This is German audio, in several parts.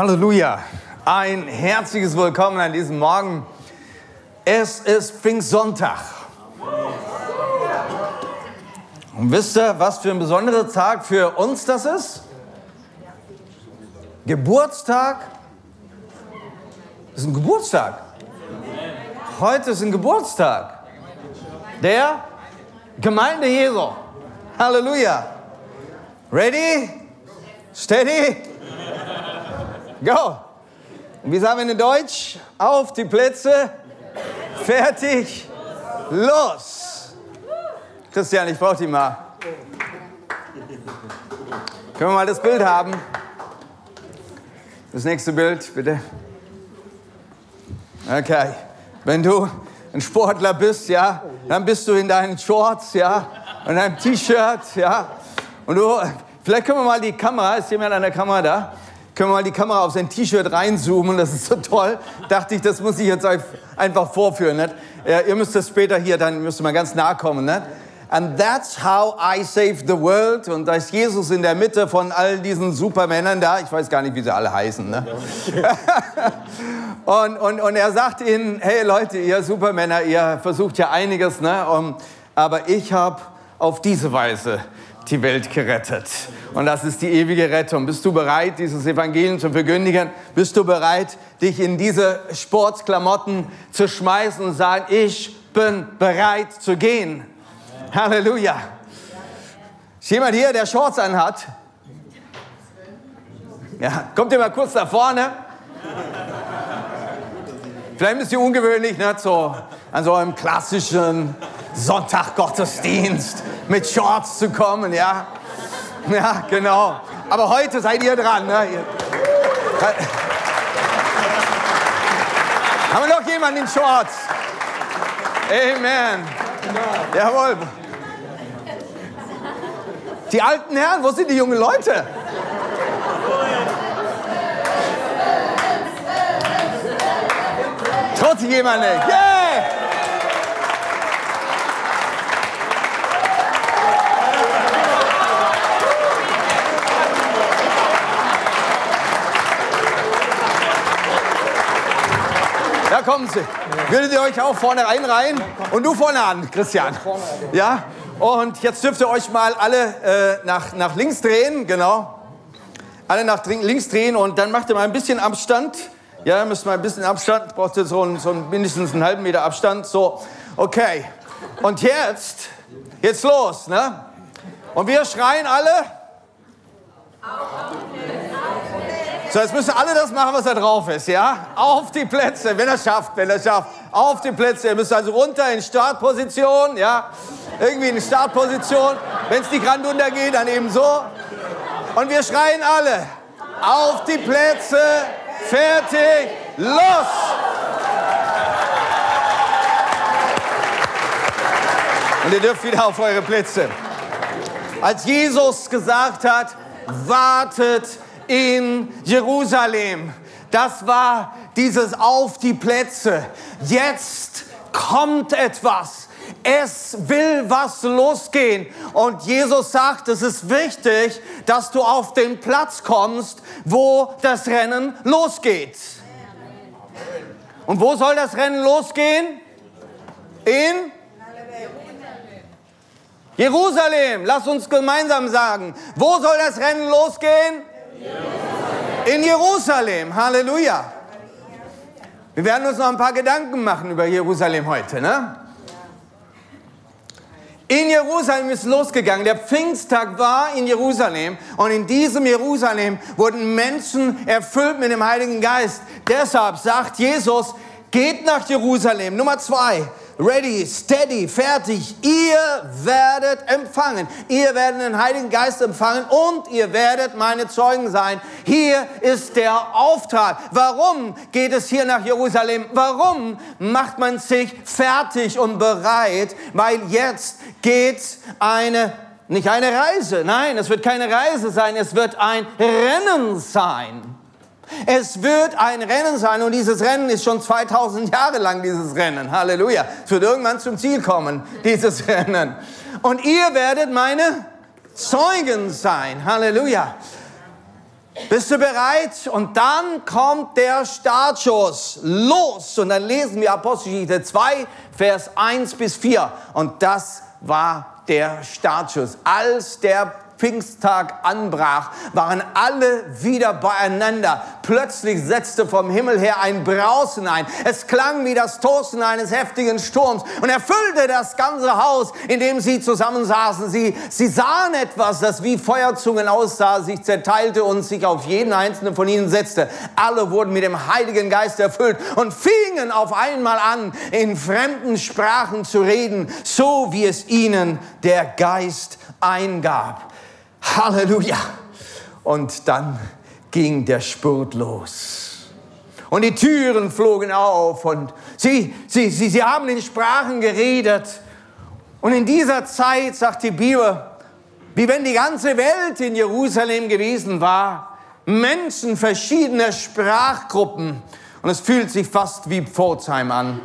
Halleluja, ein herzliches Willkommen an diesem Morgen. Es ist Pfingstsonntag. Und wisst ihr, was für ein besonderer Tag für uns das ist? Geburtstag. Das ist ein Geburtstag. Heute ist ein Geburtstag der Gemeinde Jesu. Halleluja. Ready? Steady? Go! Und wie sagen wir in Deutsch? Auf die Plätze, fertig, los! Christian, ich brauche die mal. Können wir mal das Bild haben? Das nächste Bild, bitte. Okay, wenn du ein Sportler bist, ja, dann bist du in deinen Shorts, ja, und deinem T-Shirt, ja. Und du, vielleicht können wir mal die Kamera, ist jemand an der Kamera da? Können wir mal die Kamera auf sein T-Shirt reinzoomen, das ist so toll. Dachte ich, das muss ich jetzt einfach vorführen. Nicht? Ja, ihr müsst das später hier, dann müsst ihr mal ganz nah kommen. Nicht? And that's how I saved the world. Und da ist Jesus in der Mitte von all diesen Supermännern da. Ich weiß gar nicht, wie sie alle heißen. Ne? und er sagt ihnen, hey Leute, ihr Supermänner, ihr versucht ja einiges. Ne? Aber ich habe auf diese Weise die Welt gerettet. Und das ist die ewige Rettung. Bist du bereit, dieses Evangelium zu verkündigen? Bist du bereit, dich in diese Sportsklamotten zu schmeißen und sagen, ich bin bereit zu gehen? Halleluja. Ist jemand hier, der Shorts anhat? Ja, kommt ihr mal kurz nach vorne? Vielleicht ein bisschen ungewöhnlich, ne? So, an so einem klassischen Sonntaggottesdienst mit Shorts zu kommen, ja? Ja, genau. Aber heute seid ihr dran, ne? Haben wir noch jemanden in Shorts? Amen. Jawohl. Die alten Herren, wo sind die jungen Leute? Trotz jemand nicht. Yeah! Da kommen sie. Würdet ihr euch auch vorne rein? Und du vorne an, Christian. Ja? Und jetzt dürft ihr euch mal alle nach links drehen. Genau. Alle nach links drehen und dann macht ihr mal ein bisschen Abstand. Ja, müsst mal ein bisschen Abstand. Braucht ihr so mindestens einen halben Meter Abstand. So, okay. Und jetzt los, ne? Und wir schreien alle. So, jetzt müssen alle das machen, was da drauf ist, ja? Auf die Plätze, wenn er schafft. Auf die Plätze, ihr müsst also runter in Startposition, ja? Irgendwie in Startposition. Wenn es nicht Rand runtergeht, dann eben so. Und wir schreien alle. Auf die Plätze, fertig, los! Und ihr dürft wieder auf eure Plätze. Als Jesus gesagt hat, wartet in Jerusalem. Das war dieses auf die Plätze. Jetzt kommt etwas. Es will was losgehen. Und Jesus sagt, es ist wichtig, dass du auf den Platz kommst, wo das Rennen losgeht. Und wo soll das Rennen losgehen? In Jerusalem. Lass uns gemeinsam sagen, wo soll das Rennen losgehen? In Jerusalem, Halleluja. Wir werden uns noch ein paar Gedanken machen über Jerusalem heute, ne? In Jerusalem ist losgegangen. Der Pfingsttag war in Jerusalem. Und in diesem Jerusalem wurden Menschen erfüllt mit dem Heiligen Geist. Deshalb sagt Jesus, geht nach Jerusalem. Nummer 2. Ready, steady, fertig. Ihr werdet empfangen. Ihr werdet den Heiligen Geist empfangen und ihr werdet meine Zeugen sein. Hier ist der Auftrag. Warum geht es hier nach Jerusalem? Warum macht man sich fertig und bereit? Weil jetzt geht es wird keine Reise sein, es wird ein Rennen sein. Es wird ein Rennen sein und dieses Rennen ist schon 2000 Jahre lang, dieses Rennen. Halleluja. Es wird irgendwann zum Ziel kommen, dieses Rennen. Und ihr werdet meine Zeugen sein. Halleluja. Bist du bereit? Und dann kommt der Startschuss. Los! Und dann lesen wir Apostelgeschichte 2, Vers 1 bis 4. Und das war der Startschuss. Als der Pfingsttag anbrach, waren alle wieder beieinander. Plötzlich setzte vom Himmel her ein Brausen ein. Es klang wie das Tosen eines heftigen Sturms und erfüllte das ganze Haus, in dem sie zusammensaßen. Sie sahen etwas, das wie Feuerzungen aussah, sich zerteilte und sich auf jeden einzelnen von ihnen setzte. Alle wurden mit dem Heiligen Geist erfüllt und fingen auf einmal an, in fremden Sprachen zu reden, so wie es ihnen der Geist eingab. Halleluja. Und dann ging der Spurt los. Und die Türen flogen auf und sie haben in Sprachen geredet. Und in dieser Zeit, sagt die Bibel, wie wenn die ganze Welt in Jerusalem gewesen war, Menschen verschiedener Sprachgruppen. Und es fühlt sich fast wie Pforzheim an.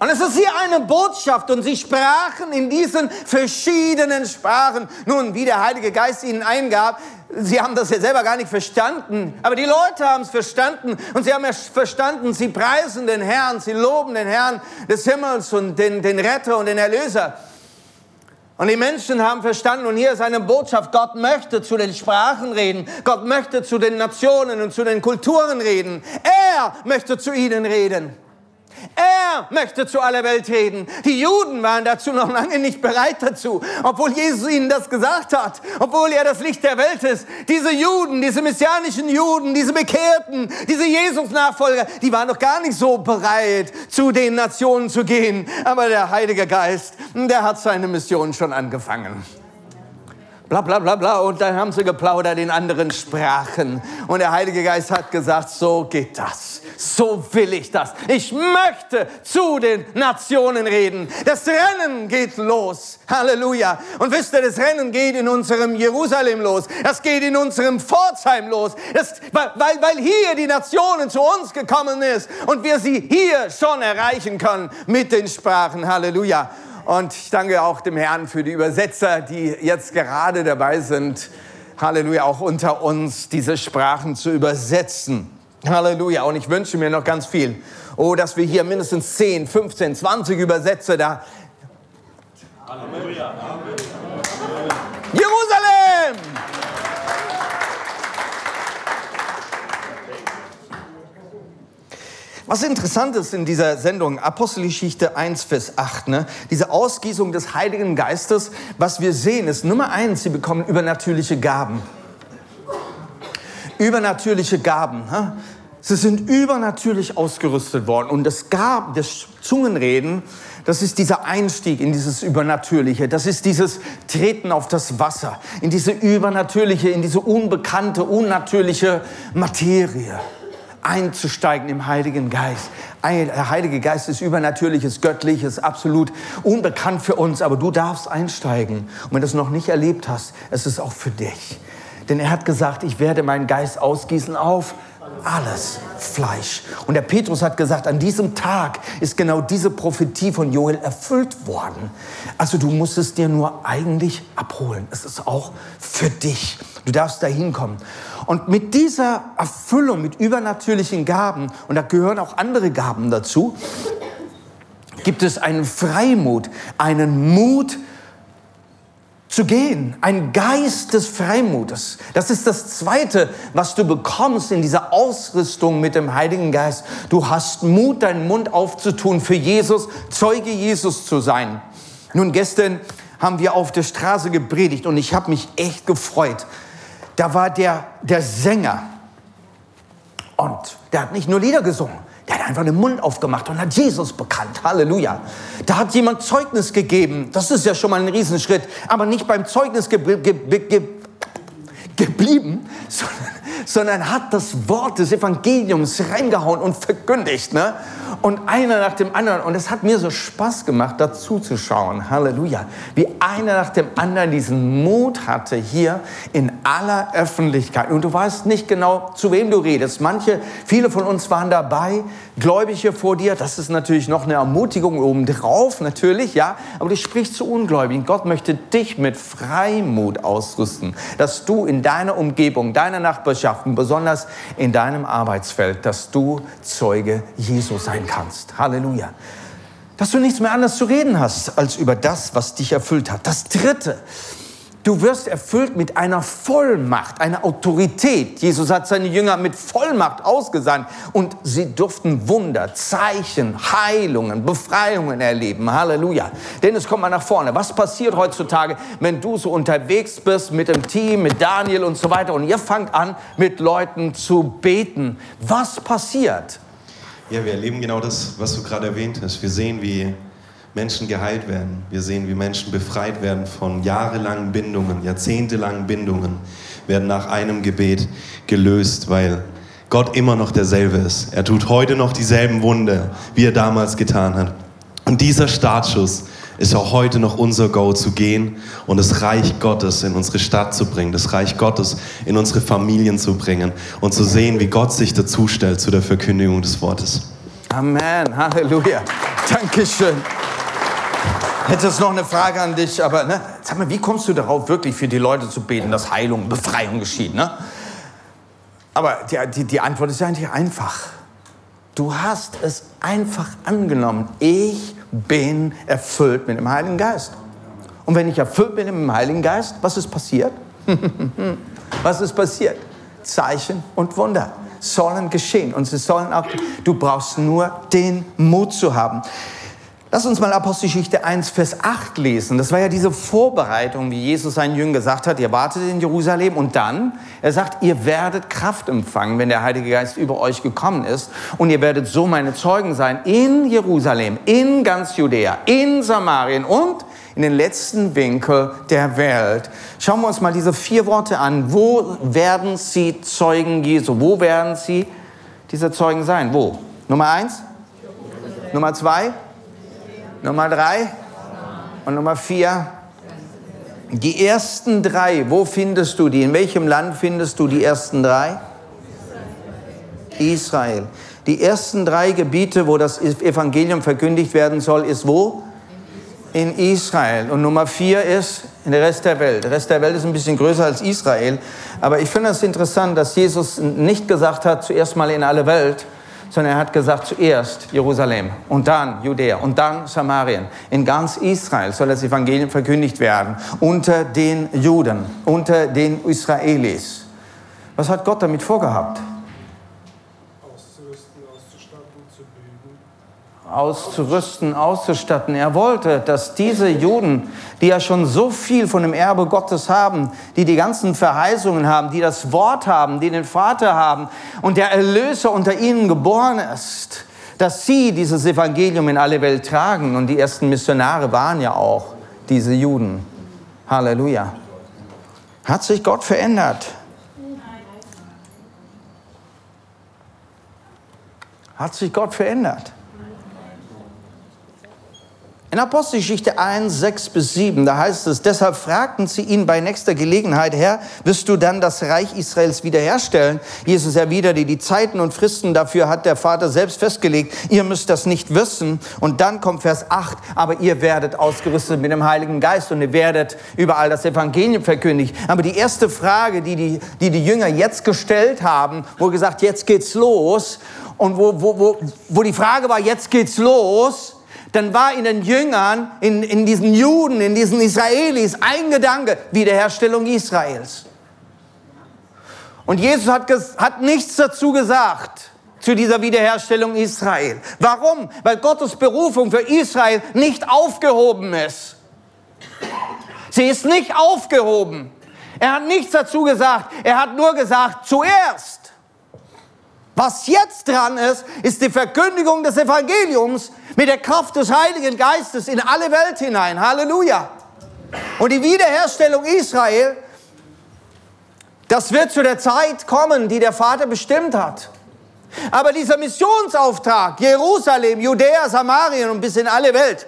Und es ist hier eine Botschaft und sie sprachen in diesen verschiedenen Sprachen. Nun, wie der Heilige Geist ihnen eingab, sie haben das ja selber gar nicht verstanden, aber die Leute haben es verstanden und sie haben es verstanden, sie preisen den Herrn, sie loben den Herrn des Himmels und den Retter und den Erlöser. Und die Menschen haben verstanden, und hier ist eine Botschaft, Gott möchte zu den Sprachen reden, Gott möchte zu den Nationen und zu den Kulturen reden, er möchte zu ihnen reden. Er möchte zu aller Welt reden. Die Juden waren dazu noch lange nicht bereit dazu, obwohl Jesus ihnen das gesagt hat, obwohl er das Licht der Welt ist. Diese Juden, diese messianischen Juden, diese Bekehrten, diese Jesus-Nachfolger, die waren noch gar nicht so bereit, zu den Nationen zu gehen. Aber der Heilige Geist, der hat seine Mission schon angefangen. Bla, bla, bla, bla. Und dann haben sie geplaudert in anderen Sprachen. Und der Heilige Geist hat gesagt, so geht das. So will ich das. Ich möchte zu den Nationen reden. Das Rennen geht los. Halleluja. Und wisst ihr, das Rennen geht in unserem Jerusalem los. Das geht in unserem Pforzheim los. Weil hier die Nationen zu uns gekommen ist und wir sie hier schon erreichen können mit den Sprachen. Halleluja. Und ich danke auch dem Herrn für die Übersetzer, die jetzt gerade dabei sind, Halleluja, auch unter uns diese Sprachen zu übersetzen. Halleluja. Und ich wünsche mir noch ganz viel. Oh, dass wir hier mindestens 10, 15, 20 Übersetzer da. Halleluja. Jerusalem! Was interessant ist in dieser Sendung, Apostelgeschichte 1, Vers 8, diese Ausgießung des Heiligen Geistes, was wir sehen, ist Nummer 1, sie bekommen übernatürliche Gaben. Übernatürliche Gaben. Sie sind übernatürlich ausgerüstet worden. Und das Zungenreden, das ist dieser Einstieg in dieses Übernatürliche. Das ist dieses Treten auf das Wasser, in diese übernatürliche, in diese unbekannte, unnatürliche Materie. Einzusteigen im Heiligen Geist. Der Heilige Geist ist übernatürliches, göttliches, absolut unbekannt für uns, aber du darfst einsteigen. Und wenn du es noch nicht erlebt hast, es ist auch für dich. Denn er hat gesagt, ich werde meinen Geist ausgießen auf alles Fleisch. Und der Petrus hat gesagt, an diesem Tag ist genau diese Prophetie von Joel erfüllt worden. Also du musst es dir nur eigentlich abholen. Es ist auch für dich. Du darfst da hinkommen. Und mit dieser Erfüllung, mit übernatürlichen Gaben, und da gehören auch andere Gaben dazu, gibt es einen Freimut, einen Mut zu gehen, ein Geist des Freimutes. Das ist das Zweite, was du bekommst in dieser Ausrüstung mit dem Heiligen Geist. Du hast Mut, deinen Mund aufzutun, für Jesus, Zeuge Jesus zu sein. Nun, gestern haben wir auf der Straße gepredigt und ich habe mich echt gefreut. Da war der Sänger und der hat nicht nur Lieder gesungen. Der hat einfach den Mund aufgemacht und hat Jesus bekannt. Halleluja. Da hat jemand Zeugnis gegeben. Das ist ja schon mal ein Riesenschritt. Aber nicht beim Zeugnis geblieben, sondern hat das Wort des Evangeliums reingehauen und verkündigt. und einer nach dem anderen. Und es hat mir so Spaß gemacht, dazu zu schauen. Halleluja. Wie einer nach dem anderen diesen Mut hatte hier in aller Öffentlichkeit. Und du weißt nicht genau, zu wem du redest. Viele von uns waren dabei, Gläubige vor dir. Das ist natürlich noch eine Ermutigung obendrauf, natürlich, ja. Aber du sprichst zu Ungläubigen. Gott möchte dich mit Freimut ausrüsten, dass du in deiner Umgebung, deiner Nachbarschaft, besonders in deinem Arbeitsfeld, dass du Zeuge Jesu sein kannst. Halleluja. Dass du nichts mehr anderes zu reden hast, als über das, was dich erfüllt hat. Das Dritte: Du wirst erfüllt mit einer Vollmacht, einer Autorität. Jesus hat seine Jünger mit Vollmacht ausgesandt und sie durften Wunder, Zeichen, Heilungen, Befreiungen erleben. Halleluja. Dennis, komm mal nach vorne. Was passiert heutzutage, wenn du so unterwegs bist mit dem Team, mit Daniel und so weiter und ihr fangt an, mit Leuten zu beten? Was passiert? Ja, wir erleben genau das, was du gerade erwähnt hast. Wir sehen, wie Menschen geheilt werden. Wir sehen, wie Menschen befreit werden von jahrelangen Bindungen, jahrzehntelangen Bindungen, werden nach einem Gebet gelöst, weil Gott immer noch derselbe ist. Er tut heute noch dieselben Wunder, wie er damals getan hat. Und dieser Startschuss ist auch heute noch unser Go, zu gehen und das Reich Gottes in unsere Stadt zu bringen, das Reich Gottes in unsere Familien zu bringen und zu sehen, wie Gott sich dazustellt zu der Verkündigung des Wortes. Amen, Halleluja. Dankeschön. Hättest noch eine Frage an dich, aber ne? Sag mal, wie kommst du darauf, wirklich für die Leute zu beten, dass Heilung, Befreiung geschieht? Ne? Aber die Antwort ist ja eigentlich einfach. Du hast es einfach angenommen. Ich bin erfüllt mit dem Heiligen Geist. Und wenn ich erfüllt bin mit dem Heiligen Geist, was ist passiert? Was ist passiert? Zeichen und Wunder sollen geschehen. Und sie sollen auch. Du brauchst nur den Mut zu haben. Lass uns mal Apostelgeschichte 1, Vers 8 lesen. Das war ja diese Vorbereitung, wie Jesus seinen Jüngern gesagt hat, ihr wartet in Jerusalem und dann, er sagt, ihr werdet Kraft empfangen, wenn der Heilige Geist über euch gekommen ist und ihr werdet so meine Zeugen sein in Jerusalem, in ganz Judäa, in Samarien und in den letzten Winkel der Welt. Schauen wir uns mal diese 4 Worte an. Wo werden sie Zeugen Jesu? Wo werden sie diese Zeugen sein? Wo? Nummer 1? Nummer 2? Nummer 3 und Nummer 4. Die ersten 3, wo findest du die? In welchem Land findest du die ersten 3? Israel. Die ersten 3 Gebiete, wo das Evangelium verkündigt werden soll, ist wo? In Israel. Und Nummer 4 ist in der Rest der Welt. Der Rest der Welt ist ein bisschen größer als Israel. Aber ich finde es interessant, dass Jesus nicht gesagt hat, zuerst mal in alle Welt, sondern er hat gesagt, zuerst Jerusalem und dann Judäa und dann Samarien. In ganz Israel soll das Evangelium verkündigt werden, unter den Juden, unter den Israelis. Was hat Gott damit vorgehabt? Auszurüsten, auszustatten, zu bilden. Auszurüsten, auszustatten. Er wollte, dass diese Juden, die ja schon so viel von dem Erbe Gottes haben, die die ganzen Verheißungen haben, die das Wort haben, die den Vater haben und der Erlöser unter ihnen geboren ist, dass sie dieses Evangelium in alle Welt tragen. Und die ersten Missionare waren ja auch diese Juden. Halleluja. Hat sich Gott verändert? Hat sich Gott verändert? In Apostelgeschichte 1, 6-7, da heißt es, deshalb fragten sie ihn bei nächster Gelegenheit, Herr, wirst du dann das Reich Israels wiederherstellen? Jesus erwiderte, die Zeiten und Fristen dafür hat der Vater selbst festgelegt, ihr müsst das nicht wissen. Und dann kommt Vers 8, aber ihr werdet ausgerüstet mit dem Heiligen Geist und ihr werdet überall das Evangelium verkündigt. Aber die erste Frage, die Jünger jetzt gestellt haben, wo gesagt, jetzt geht's los, und wo die Frage war, jetzt geht's los, dann war in den Jüngern, in diesen Juden, in diesen Israelis ein Gedanke, Wiederherstellung Israels. Und Jesus hat nichts dazu gesagt, zu dieser Wiederherstellung Israel. Warum? Weil Gottes Berufung für Israel nicht aufgehoben ist. Sie ist nicht aufgehoben. Er hat nichts dazu gesagt. Er hat nur gesagt, zuerst. Was jetzt dran ist, ist die Verkündigung des Evangeliums mit der Kraft des Heiligen Geistes in alle Welt hinein. Halleluja. Und die Wiederherstellung Israel, das wird zu der Zeit kommen, die der Vater bestimmt hat. Aber dieser Missionsauftrag, Jerusalem, Judäa, Samarien und bis in alle Welt,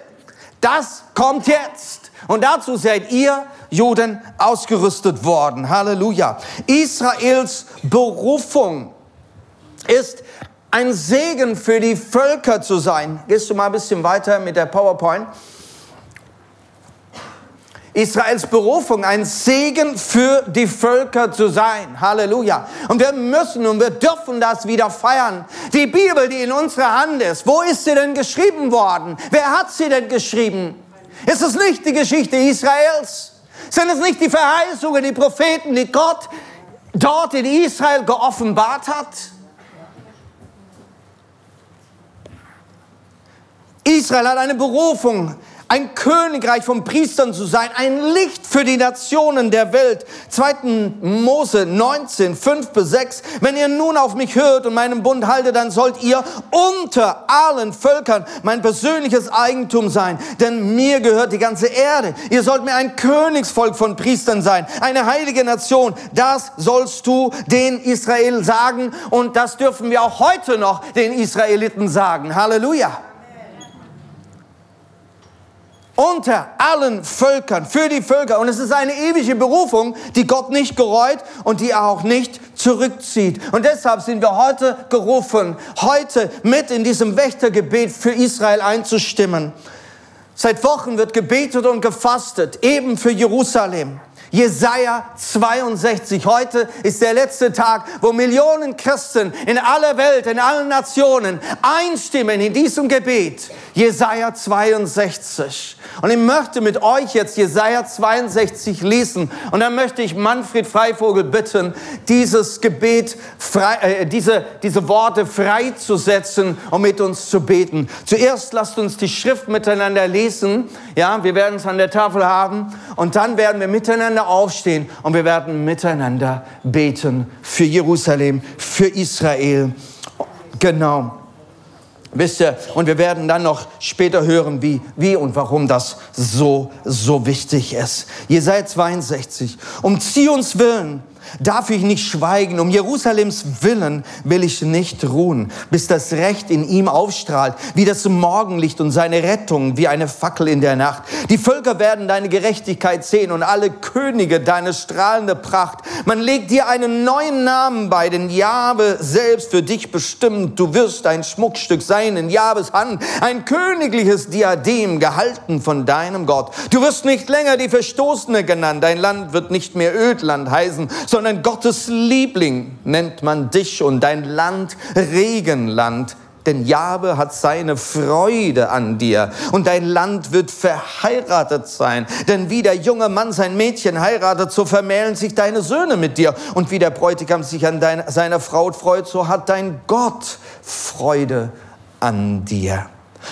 das kommt jetzt. Und dazu seid ihr Juden ausgerüstet worden. Halleluja. Israels Berufung ist ein Segen für die Völker zu sein. Gehst du mal ein bisschen weiter mit der PowerPoint. Israels Berufung, ein Segen für die Völker zu sein. Halleluja. Und wir müssen und wir dürfen das wieder feiern. Die Bibel, die in unserer Hand ist, wo ist sie denn geschrieben worden? Wer hat sie denn geschrieben? Ist es nicht die Geschichte Israels? Sind es nicht die Verheißungen, die Propheten, die Gott dort in Israel geoffenbart hat? Israel hat eine Berufung, ein Königreich von Priestern zu sein, ein Licht für die Nationen der Welt. 2. Mose 19, 5-6. Wenn ihr nun auf mich hört und meinen Bund haltet, dann sollt ihr unter allen Völkern mein persönliches Eigentum sein. Denn mir gehört die ganze Erde. Ihr sollt mir ein Königsvolk von Priestern sein, eine heilige Nation. Das sollst du den Israel sagen. Und das dürfen wir auch heute noch den Israeliten sagen. Halleluja. Unter allen Völkern, für die Völker. Und es ist eine ewige Berufung, die Gott nicht gereut und die er auch nicht zurückzieht. Und deshalb sind wir heute gerufen, heute mit in diesem Wächtergebet für Israel einzustimmen. Seit Wochen wird gebetet und gefastet, eben für Jerusalem. Jesaja 62. Heute ist der letzte Tag, wo Millionen Christen in aller Welt, in allen Nationen einstimmen in diesem Gebet. Jesaja 62. Und ich möchte mit euch jetzt Jesaja 62 lesen. Und dann möchte ich Manfred Freivogel bitten, dieses Gebet, diese Worte freizusetzen und mit uns zu beten. Zuerst lasst uns die Schrift miteinander lesen. Ja, wir werden es an der Tafel haben. Und dann werden wir miteinander aufstehen und wir werden miteinander beten für Jerusalem, für Israel. Genau. Wisst ihr, und wir werden dann noch später hören, wie und warum das so wichtig ist. Jesaja 62. Um Zions willen darf ich nicht schweigen, um Jerusalems willen will ich nicht ruhen, bis das Recht in ihm aufstrahlt, wie das Morgenlicht und seine Rettung wie eine Fackel in der Nacht. Die Völker werden deine Gerechtigkeit sehen und alle Könige deine strahlende Pracht. Man legt dir einen neuen Namen bei, den Jahwe selbst für dich bestimmt. Du wirst ein Schmuckstück sein in Jahwes Hand, ein königliches Diadem gehalten von deinem Gott. Du wirst nicht länger die Verstoßene genannt, dein Land wird nicht mehr Ödland heißen, sondern Gottes Liebling nennt man dich und dein Land Regenland. Denn Jahwe hat seine Freude an dir und dein Land wird verheiratet sein. Denn wie der junge Mann sein Mädchen heiratet, so vermählen sich deine Söhne mit dir. Und wie der Bräutigam sich an seiner Frau freut, so hat dein Gott Freude an dir.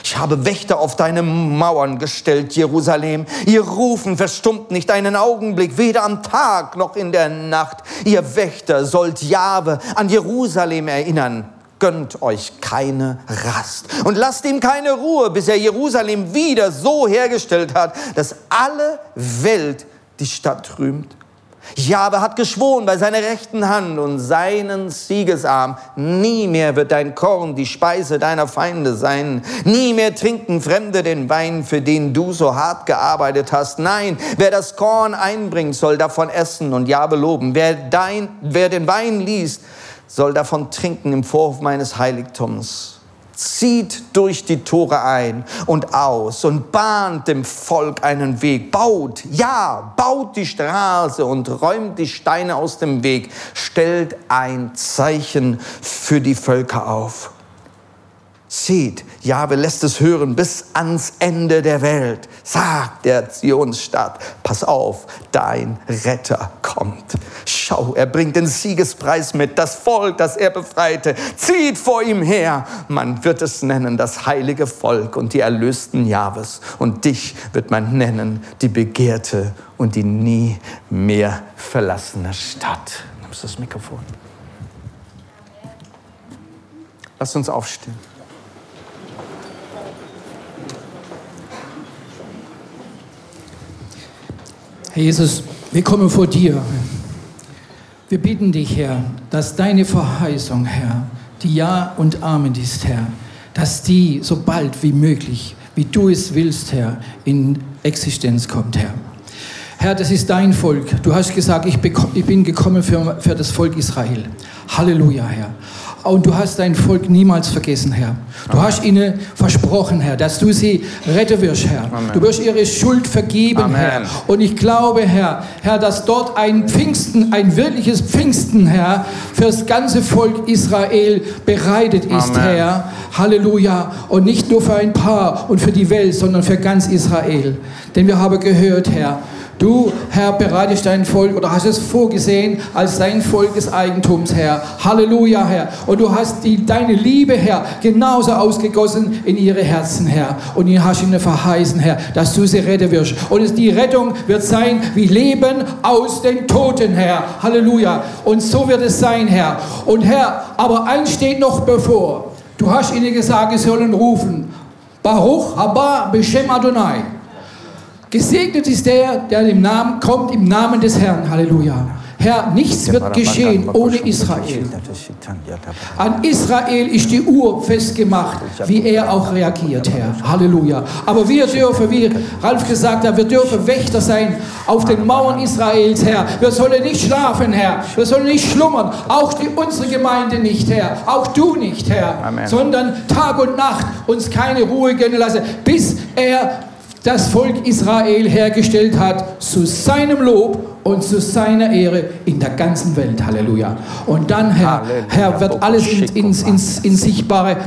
Ich habe Wächter auf deine Mauern gestellt, Jerusalem. Ihr Rufen verstummt nicht einen Augenblick, weder am Tag noch in der Nacht. Ihr Wächter sollt Jahwe an Jerusalem erinnern. Gönnt euch keine Rast und lasst ihm keine Ruhe, bis er Jerusalem wieder so hergestellt hat, dass alle Welt die Stadt rühmt. Jahwe hat geschworen bei seiner rechten Hand und seinen Siegesarm. Nie mehr wird dein Korn die Speise deiner Feinde sein. Nie mehr trinken Fremde den Wein, für den du so hart gearbeitet hast. Nein, wer das Korn einbringt, soll davon essen und Jahwe loben. Wer den Wein liest, soll davon trinken im Vorhof meines Heiligtums. Zieht durch die Tore ein und aus und bahnt dem Volk einen Weg. Baut die Straße und räumt die Steine aus dem Weg. Stellt ein Zeichen für die Völker auf. Seht, Jahwe lässt es hören bis ans Ende der Welt. Sagt der Zionsstadt, pass auf, dein Retter kommt. Schau, er bringt den Siegespreis mit, das Volk, das er befreite, zieht vor ihm her. Man wird es nennen, das heilige Volk und die Erlösten Jahwes. Und dich wird man nennen, die begehrte und die nie mehr verlassene Stadt. Nimmst du das Mikrofon? Lass uns aufstehen. Herr Jesus, wir kommen vor dir. Wir bitten dich, Herr, dass deine Verheißung, Herr, die Ja und Amen ist, Herr, dass die so bald wie möglich, wie du es willst, Herr, in Existenz kommt, Herr. Herr, das ist dein Volk. Du hast gesagt, ich bin gekommen für das Volk Israel. Halleluja, Herr. Und du hast dein Volk niemals vergessen, Herr. Du Amen. Hast ihnen versprochen, Herr, dass du sie retten wirst, Herr. Amen. Du wirst ihre Schuld vergeben, Amen. Herr. Und ich glaube, Herr, dass dort ein wirkliches Pfingsten, Herr, für das ganze Volk Israel bereitet ist, Amen. Herr. Halleluja. Und nicht nur für ein paar und für die Welt, sondern für ganz Israel. Denn wir haben gehört, Herr, du, Herr, bereitest dein Volk oder hast es vorgesehen als dein Volk des Eigentums, Herr. Halleluja, Herr. Und du hast deine Liebe, Herr, genauso ausgegossen in ihre Herzen, Herr. Und du hast ihnen verheißen, Herr, dass du sie retten wirst. Und die Rettung wird sein wie Leben aus den Toten, Herr. Halleluja. Und so wird es sein, Herr. Und Herr, aber eins steht noch bevor. Du hast ihnen gesagt, sie sollen rufen, Baruch haba Beshem Adonai. Gesegnet ist der, der im Namen kommt, im Namen des Herrn. Halleluja. Herr, nichts wird geschehen ohne Israel. An Israel ist die Uhr festgemacht, wie er auch reagiert, Herr. Halleluja. Aber wir dürfen, wie Ralf gesagt hat, wir dürfen Wächter sein auf den Mauern Israels, Herr. Wir sollen nicht schlafen, Herr. Wir sollen nicht schlummern. Auch unsere Gemeinde nicht, Herr. Auch du nicht, Herr. Amen. Sondern Tag und Nacht uns keine Ruhe gönnen lassen, bis er das Volk Israel hergestellt hat, zu seinem Lob und zu seiner Ehre in der ganzen Welt. Halleluja. Und dann, Herr, Halleluja. Herr, wird alles ins Sichtbare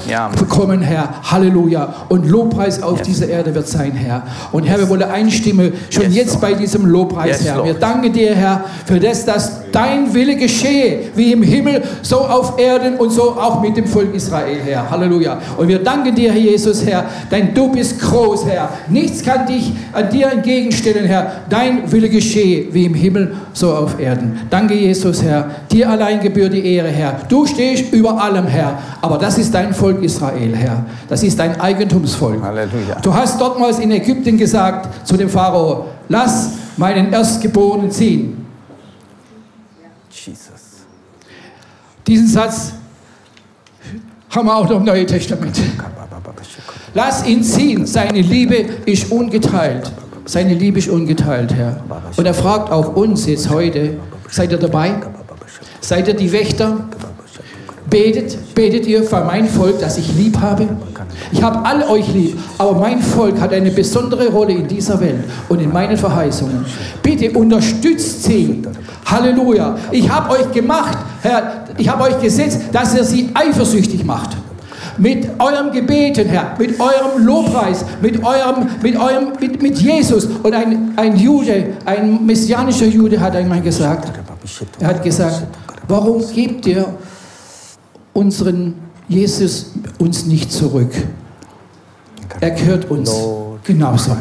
kommen, Herr. Halleluja. Und Lobpreis auf dieser Erde wird sein, Herr. Und Herr, wir wollen einstimmen, schon jetzt bei diesem Lobpreis, Herr. Wir danken dir, Herr, für das, dass dein Wille geschehe, wie im Himmel, so auf Erden und so auch mit dem Volk Israel, Herr. Halleluja. Und wir danken dir, Herr Jesus, Herr, denn du bist groß, Herr. Nichts kann dich an dir entgegenstellen, Herr. Dein Wille geschehe, wie im Himmel, so auf Erden. Danke, Jesus, Herr. Dir allein gebührt die Ehre, Herr. Du stehst über allem, Herr. Aber das ist dein Volk Israel, Herr. Das ist dein Eigentumsvolk. Halleluja. Du hast dortmals in Ägypten gesagt zu dem Pharao, lass meinen Erstgeborenen ziehen. Jesus. Diesen Satz haben wir auch noch im Neuen Testament. Lass ihn ziehen. Seine Liebe ist ungeteilt. Seine Liebe ist ungeteilt, Herr. Und er fragt auch uns jetzt heute, seid ihr dabei? Seid ihr die Wächter? Betet ihr für mein Volk, das ich lieb habe? Ich habe all euch lieb, aber mein Volk hat eine besondere Rolle in dieser Welt und in meinen Verheißungen. Bitte unterstützt sie. Halleluja. Ich habe euch gemacht, Herr, ich habe euch gesetzt, dass ihr sie eifersüchtig macht. Mit eurem Gebeten, Herr, mit eurem Lobpreis, mit Jesus. Und ein Jude, ein messianischer Jude hat einmal gesagt, er hat gesagt, warum gebt ihr unseren Jesus uns nicht zurück? Er gehört uns genauso.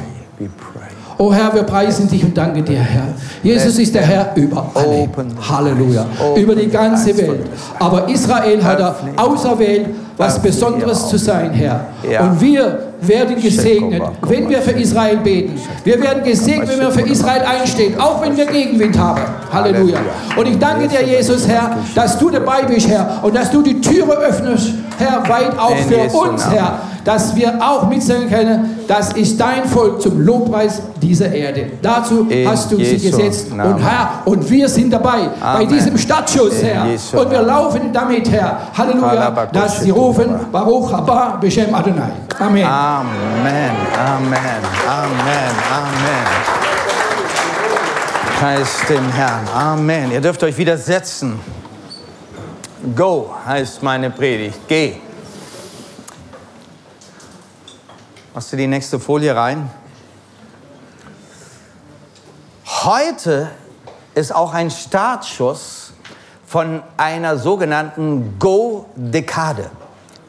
Oh Herr, wir preisen dich und danken dir, Herr. Jesus ist der Herr über alle. Halleluja. Über die ganze Welt. Aber Israel hat er auserwählt, was Besonderes zu sein, Herr. Und wir werden gesegnet, wenn wir für Israel beten. Wir werden gesegnet, wenn wir für Israel einstehen, auch wenn wir Gegenwind haben. Halleluja. Und ich danke dir, Jesus, Herr, dass du dabei bist, Herr, und dass du die Türe öffnest, Herr, weit auch für uns, Herr, dass wir auch mitsingen können, das ist dein Volk zum Lobpreis dieser Erde. Dazu hast du sie gesetzt. Und Herr, und wir sind dabei bei diesem Startschuss, Herr. Und wir laufen damit, Herr. Halleluja, dass sie rufen, Baruch haba Beshem Adonai. Amen. Amen, Amen, Amen, Amen. Preis dem Herrn. Amen. Ihr dürft euch wieder setzen. Go heißt meine Predigt. Geh. Machst du die nächste Folie rein? Heute ist auch ein Startschuss von einer sogenannten Go-Dekade.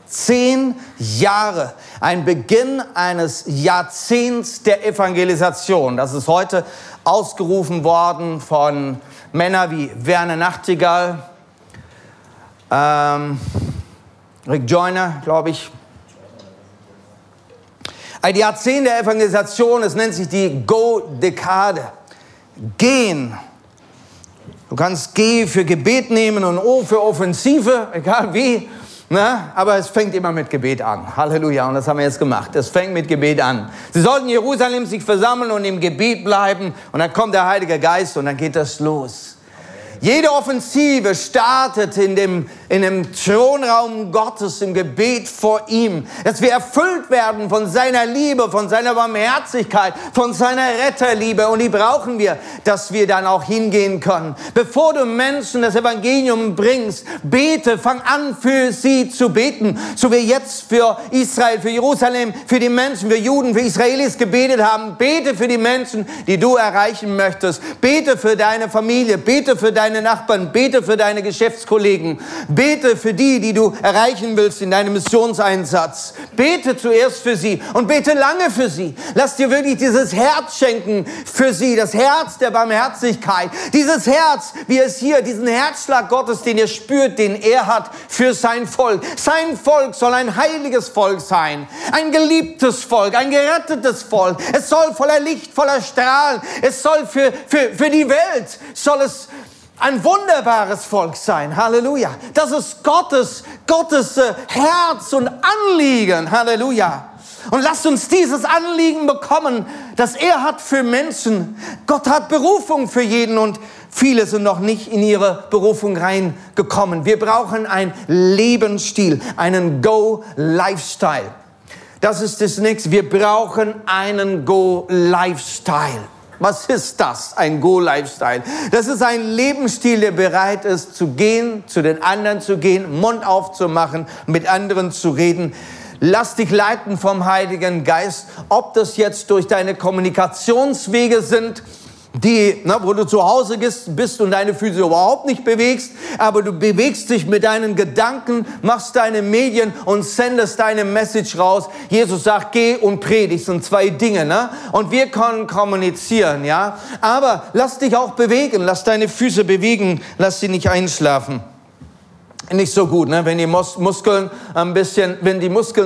10 Jahre, ein Beginn eines Jahrzehnts der Evangelisation. Das ist heute ausgerufen worden von Männern wie Werner Nachtigall, Rick Joyner, glaube ich. Ein Jahrzehnt der Evangelisation, es nennt sich die Go-Dekade. Gehen. Du kannst G für Gebet nehmen und O für Offensive, egal wie. Ne? Aber es fängt immer mit Gebet an. Halleluja, und das haben wir jetzt gemacht. Es fängt mit Gebet an. Sie sollten in Jerusalem sich versammeln und im Gebet bleiben. Und dann kommt der Heilige Geist und dann geht das los. Jede Offensive startet in dem Thronraum Gottes, im Gebet vor ihm. Dass wir erfüllt werden von seiner Liebe, von seiner Barmherzigkeit, von seiner Retterliebe. Und die brauchen wir, dass wir dann auch hingehen können. Bevor du Menschen das Evangelium bringst, bete, fang an für sie zu beten. So wie jetzt für Israel, für Jerusalem, für die Menschen, für Juden, für Israelis gebetet haben. Bete für die Menschen, die du erreichen möchtest. Bete für deine Familie, bete für deine Nachbarn, bete für deine Geschäftskollegen, bete für die, die du erreichen willst in deinem Missionseinsatz. Bete zuerst für sie und bete lange für sie. Lass dir wirklich dieses Herz schenken für sie, das Herz der Barmherzigkeit. Dieses Herz, wie es hier, diesen Herzschlag Gottes, den ihr spürt, den er hat für sein Volk. Sein Volk soll ein heiliges Volk sein, ein geliebtes Volk, ein gerettetes Volk. Es soll voller Licht, voller Strahlen, es soll für die Welt, soll es ein wunderbares Volk sein. Halleluja. Das ist Gottes Herz und Anliegen. Halleluja. Und lasst uns dieses Anliegen bekommen, das er hat für Menschen. Gott hat Berufung für jeden und viele sind noch nicht in ihre Berufung reingekommen. Wir brauchen einen Lebensstil, einen Go-Lifestyle. Das ist das Nächste. Wir brauchen einen Go-Lifestyle. Was ist das? Ein Go-Lifestyle. Das ist ein Lebensstil, der bereit ist, zu gehen, zu den anderen zu gehen, Mund aufzumachen, mit anderen zu reden. Lass dich leiten vom Heiligen Geist, ob das jetzt durch deine Kommunikationswege sind, wo du zu Hause bist und deine Füße überhaupt nicht bewegst, aber du bewegst dich mit deinen Gedanken, machst deine Medien und sendest deine Message raus. Jesus sagt, geh und predigst, sind zwei Dinge, ne? Und wir können kommunizieren, ja? Aber lass dich auch bewegen, lass deine Füße bewegen, lass sie nicht einschlafen. Nicht so gut, ne? Wenn die Muskeln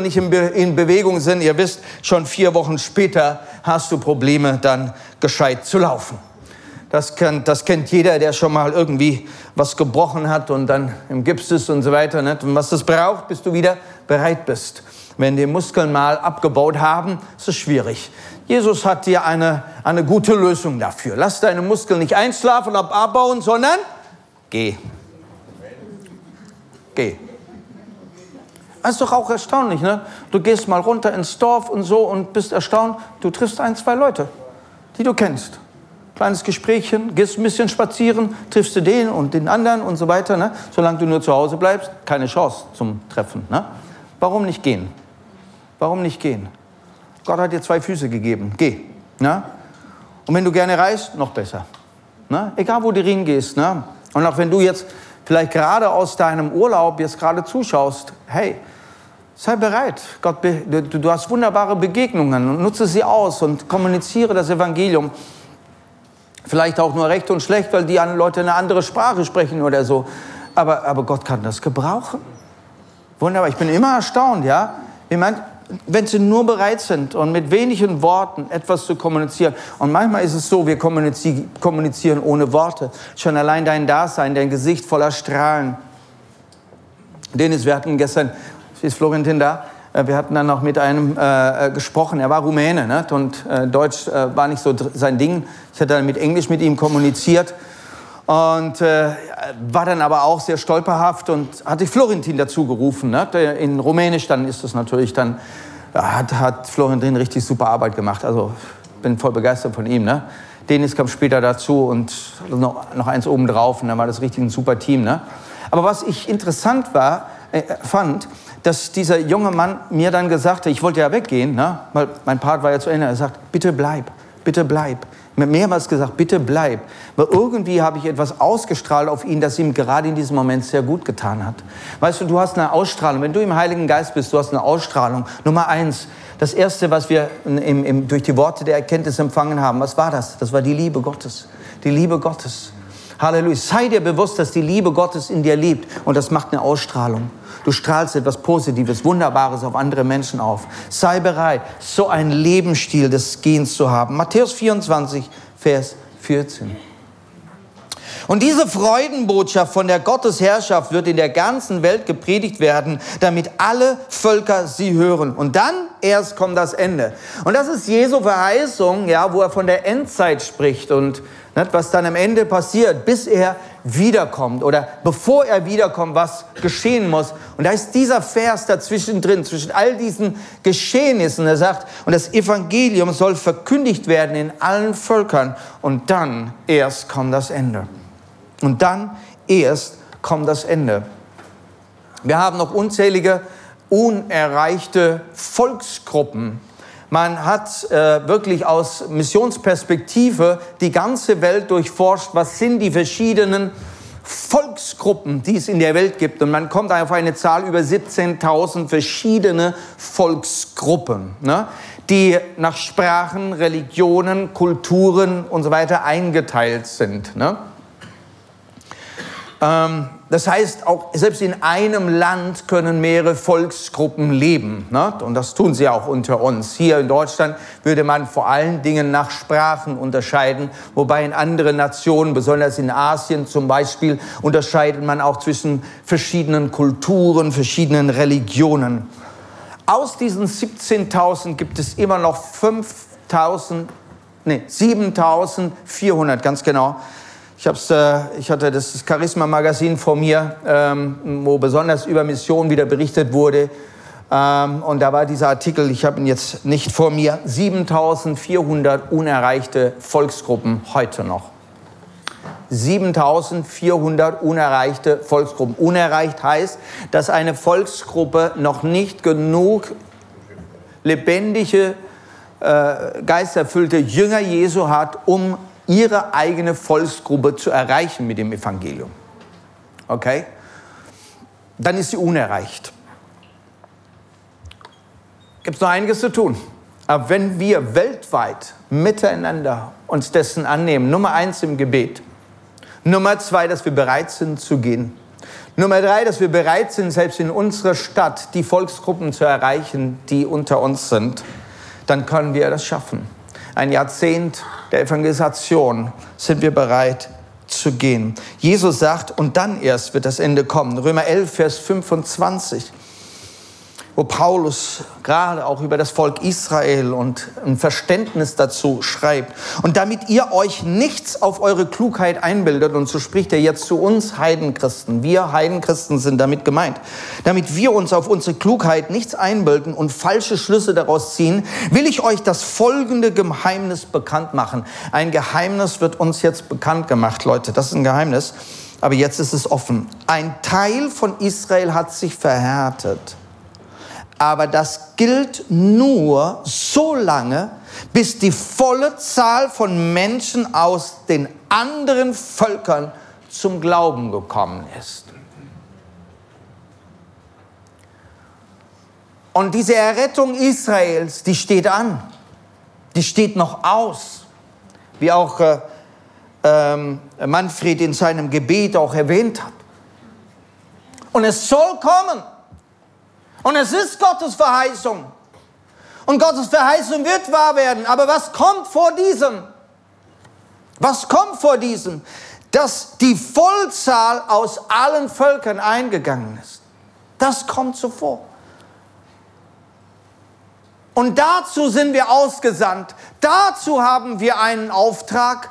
nicht in Bewegung sind, ihr wisst, schon 4 Wochen später hast du Probleme, dann gescheit zu laufen. Das kennt jeder, der schon mal irgendwie was gebrochen hat und dann im Gips ist und so weiter, ne? Und was das braucht, bis du wieder bereit bist. Wenn die Muskeln mal abgebaut haben, ist es schwierig. Jesus hat dir eine gute Lösung dafür. Lass deine Muskeln nicht einschlafen und abbauen, sondern geh. Geh. Das ist doch auch erstaunlich, ne? Du gehst mal runter ins Dorf und so und bist erstaunt, du triffst 1, 2 Leute, die du kennst. Kleines Gesprächchen, gehst ein bisschen spazieren, triffst du den und den anderen und so weiter, ne? Solange du nur zu Hause bleibst, keine Chance zum Treffen, ne? Warum nicht gehen? Warum nicht gehen? Gott hat dir 2 Füße gegeben, geh, ne? Und wenn du gerne reist, noch besser, ne? Egal, wo du hingehst, ne? Und auch wenn du jetzt vielleicht gerade aus deinem Urlaub jetzt gerade zuschaust, hey, sei bereit. Gott, du hast wunderbare Begegnungen und nutze sie aus und kommuniziere das Evangelium. Vielleicht auch nur recht und schlecht, weil die Leute eine andere Sprache sprechen oder so. Aber Gott kann das gebrauchen. Wunderbar, ich bin immer erstaunt, ja. Ich meine, wenn sie nur bereit sind und mit wenigen Worten etwas zu kommunizieren. Und manchmal ist es so, wir kommunizieren ohne Worte. Schon allein dein Dasein, dein Gesicht voller Strahlen. Dennis, wir hatten gestern, ist Florentin da? Wir hatten dann noch mit einem gesprochen. Er war Rumäne, ne? Und Deutsch war nicht so sein Ding. Ich hatte dann mit Englisch mit ihm kommuniziert. Und war dann aber auch sehr stolperhaft und hatte Florentin dazu gerufen. Ne? In Rumänisch dann ist das natürlich dann, hat Florentin richtig super Arbeit gemacht. Also bin voll begeistert von ihm. Ne? Dennis kam später dazu und noch eins obendrauf und dann war das richtig ein super Team. Ne? Aber was ich interessant fand, dass dieser junge Mann mir dann gesagt hat, ich wollte ja weggehen, ne? Weil mein Part war ja zu Ende. Er sagt, bitte bleib, bitte bleib. Mir mehrmals gesagt, bitte bleib. Weil irgendwie habe ich etwas ausgestrahlt auf ihn, das ihm gerade in diesem Moment sehr gut getan hat. Weißt du, du hast eine Ausstrahlung. Wenn du im Heiligen Geist bist, du hast eine Ausstrahlung. Nummer 1, das Erste, was wir durch die Worte der Erkenntnis empfangen haben, was war das? Das war die Liebe Gottes. Die Liebe Gottes. Halleluja. Sei dir bewusst, dass die Liebe Gottes in dir lebt. Und das macht eine Ausstrahlung. Du strahlst etwas Positives, Wunderbares auf andere Menschen auf. Sei bereit, so einen Lebensstil des Gehens zu haben. Matthäus 24, Vers 14. Und diese Freudenbotschaft von der Gottesherrschaft wird in der ganzen Welt gepredigt werden, damit alle Völker sie hören. Und dann erst kommt das Ende. Und das ist Jesu Verheißung, ja, wo er von der Endzeit spricht und nicht, was dann am Ende passiert, bis er wiederkommt oder bevor er wiederkommt, was geschehen muss. Und da ist dieser Vers dazwischen drin, zwischen all diesen Geschehnissen. Er sagt, und das Evangelium soll verkündigt werden in allen Völkern und dann erst kommt das Ende. Und dann erst kommt das Ende. Wir haben noch unzählige unerreichte Volksgruppen. Man hat wirklich aus Missionsperspektive die ganze Welt durchforscht, was sind die verschiedenen Volksgruppen, die es in der Welt gibt. Und man kommt auf eine Zahl über 17.000 verschiedene Volksgruppen, ne, die nach Sprachen, Religionen, Kulturen und so weiter eingeteilt sind. Ne? Das heißt, auch selbst in einem Land können mehrere Volksgruppen leben. Ne? Und das tun sie auch unter uns. Hier in Deutschland würde man vor allen Dingen nach Sprachen unterscheiden, wobei in anderen Nationen, besonders in Asien zum Beispiel, unterscheidet man auch zwischen verschiedenen Kulturen, verschiedenen Religionen. Aus diesen 17.000 gibt es immer noch 7.400, ganz genau. Ich hatte das Charisma-Magazin vor mir, wo besonders über Mission wieder berichtet wurde. Und da war dieser Artikel, ich habe ihn jetzt nicht vor mir, 7.400 unerreichte Volksgruppen heute noch. 7.400 unerreichte Volksgruppen. Unerreicht heißt, dass eine Volksgruppe noch nicht genug lebendige, geisterfüllte Jünger Jesu hat, um ihre eigene Volksgruppe zu erreichen mit dem Evangelium. Okay? Dann ist sie unerreicht. Gibt es noch einiges zu tun. Aber wenn wir weltweit miteinander uns dessen annehmen, Nummer 1 im Gebet, Nummer 2, dass wir bereit sind zu gehen, Nummer 3, dass wir bereit sind, selbst in unserer Stadt die Volksgruppen zu erreichen, die unter uns sind, dann können wir das schaffen. Ein Jahrzehnt der Evangelisation sind wir bereit zu gehen. Jesus sagt, und dann erst wird das Ende kommen. Römer 11, Vers 25, wo Paulus gerade auch über das Volk Israel und ein Verständnis dazu schreibt. Und damit ihr euch nichts auf eure Klugheit einbildet, und so spricht er jetzt zu uns Heidenchristen. Wir Heidenchristen sind damit gemeint. Damit wir uns auf unsere Klugheit nichts einbilden und falsche Schlüsse daraus ziehen, will ich euch das folgende Geheimnis bekannt machen. Ein Geheimnis wird uns jetzt bekannt gemacht, Leute. Das ist ein Geheimnis, aber jetzt ist es offen. Ein Teil von Israel hat sich verhärtet. Aber das gilt nur so lange, bis die volle Zahl von Menschen aus den anderen Völkern zum Glauben gekommen ist. Und diese Errettung Israels, die steht an. Die steht noch aus. Wie auch Manfred in seinem Gebet auch erwähnt hat. Und es soll kommen. Und es ist Gottes Verheißung. Und Gottes Verheißung wird wahr werden. Aber was kommt vor diesem? Was kommt vor diesem? Dass die Vollzahl aus allen Völkern eingegangen ist. Das kommt zuvor. Und dazu sind wir ausgesandt. Dazu haben wir einen Auftrag,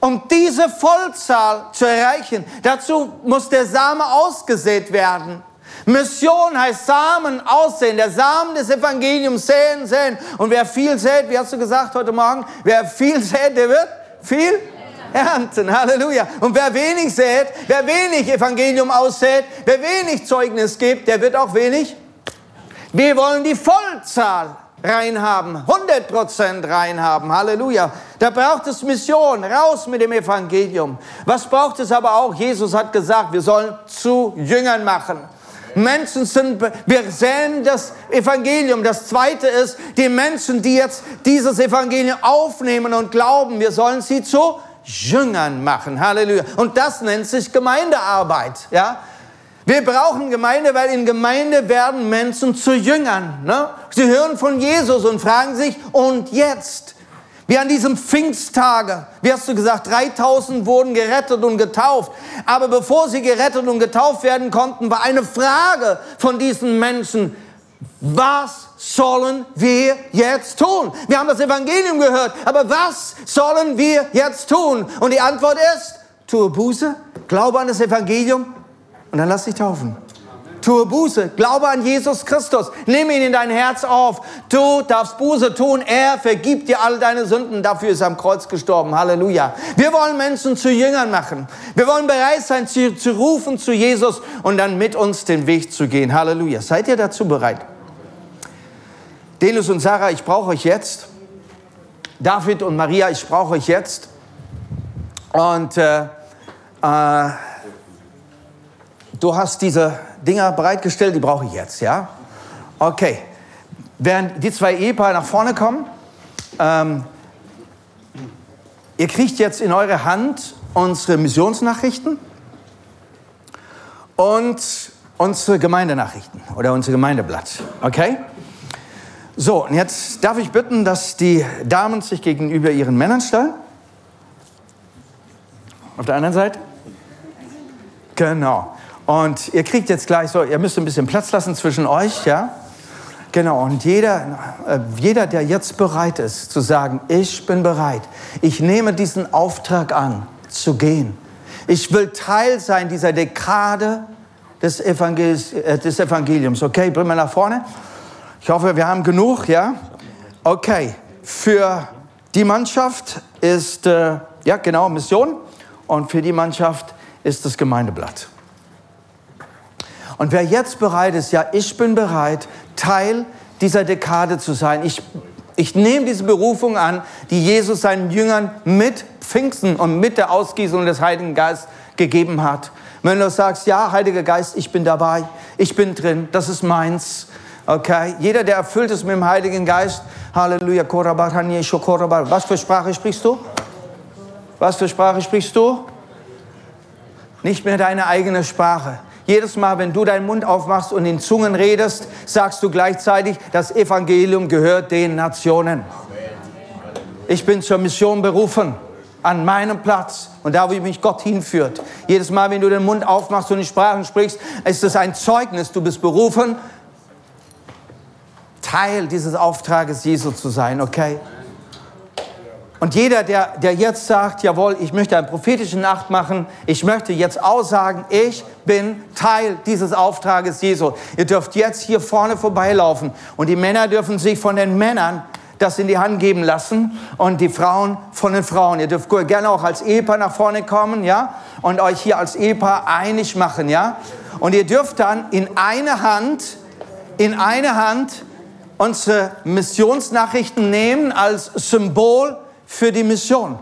um diese Vollzahl zu erreichen. Dazu muss der Same ausgesät werden. Mission heißt Samen aussehen, der Samen des Evangeliums säen. Und wer viel sät, wie hast du gesagt heute Morgen, wer viel sät, der wird viel ernten. Halleluja. Und wer wenig sät, wer wenig Evangelium aussät, wer wenig Zeugnis gibt, der wird auch wenig. Wir wollen die Vollzahl reinhaben, 100% reinhaben. Halleluja. Da braucht es Mission, raus mit dem Evangelium. Was braucht es aber auch? Jesus hat gesagt, wir sollen zu Jüngern machen. Menschen sind, wir säen das Evangelium. Das Zweite ist, die Menschen, die jetzt dieses Evangelium aufnehmen und glauben, wir sollen sie zu Jüngern machen. Halleluja. Und das nennt sich Gemeindearbeit. Ja? Wir brauchen Gemeinde, weil in Gemeinde werden Menschen zu Jüngern. Ne? Sie hören von Jesus und fragen sich, und jetzt? Wie an diesem Pfingsttage, wie hast du gesagt, 3000 wurden gerettet und getauft. Aber bevor sie gerettet und getauft werden konnten, war eine Frage von diesen Menschen: Was sollen wir jetzt tun? Wir haben das Evangelium gehört, aber was sollen wir jetzt tun? Und die Antwort ist: Tue Buße, glaube an das Evangelium und dann lass dich taufen. Tue Buße, glaube an Jesus Christus, nimm ihn in dein Herz auf. Du darfst Buße tun, er vergibt dir alle deine Sünden. Dafür ist er am Kreuz gestorben, Halleluja. Wir wollen Menschen zu Jüngern machen. Wir wollen bereit sein, zu rufen zu Jesus und dann mit uns den Weg zu gehen, Halleluja. Seid ihr dazu bereit? Delus und Sarah, ich brauche euch jetzt. David und Maria, ich brauche euch jetzt. Und du hast diese Dinger bereitgestellt, die brauche ich jetzt, ja? Okay, während die zwei Ehepaare nach vorne kommen, ihr kriegt jetzt in eure Hand unsere Missionsnachrichten und unsere Gemeindenachrichten oder unser Gemeindeblatt, okay? So, und jetzt darf ich bitten, dass die Damen sich gegenüber ihren Männern stellen. Auf der anderen Seite. Genau. Und ihr kriegt jetzt gleich so, ihr müsst ein bisschen Platz lassen zwischen euch, ja? Genau, und jeder, der jetzt bereit ist, zu sagen, ich bin bereit, ich nehme diesen Auftrag an, zu gehen. Ich will Teil sein dieser Dekade des Evangeliums. Okay, bring mal nach vorne. Ich hoffe, wir haben genug, ja? Okay, für die Mannschaft ist, ja genau, Mission. Und für die Mannschaft ist das Gemeindeblatt. Und wer jetzt bereit ist, ja, ich bin bereit, Teil dieser Dekade zu sein. Ich nehme diese Berufung an, die Jesus seinen Jüngern mit Pfingsten und mit der Ausgießung des Heiligen Geistes gegeben hat. Wenn du sagst, ja, Heiliger Geist, ich bin dabei, ich bin drin, das ist meins. Okay, jeder, der erfüllt ist mit dem Heiligen Geist, Halleluja, was für Sprache sprichst du? Was für Sprache sprichst du? Nicht mehr deine eigene Sprache. Jedes Mal, wenn du deinen Mund aufmachst und in Zungen redest, sagst du gleichzeitig, das Evangelium gehört den Nationen. Ich bin zur Mission berufen, an meinem Platz und da, wo mich Gott hinführt. Jedes Mal, wenn du den Mund aufmachst und in Sprachen sprichst, ist es ein Zeugnis, du bist berufen, Teil dieses Auftrages Jesu zu sein, okay? Und jeder, der jetzt sagt, jawohl, ich möchte einen prophetischen Akt machen, ich möchte jetzt aussagen, ich bin Teil dieses Auftrages Jesu. Ihr dürft jetzt hier vorne vorbeilaufen und die Männer dürfen sich von den Männern das in die Hand geben lassen und die Frauen von den Frauen. Ihr dürft gerne auch als Ehepaar nach vorne kommen, ja, und euch hier als Ehepaar einig machen, ja. Und ihr dürft dann in eine Hand unsere Missionsnachrichten nehmen als Symbol für die Mission.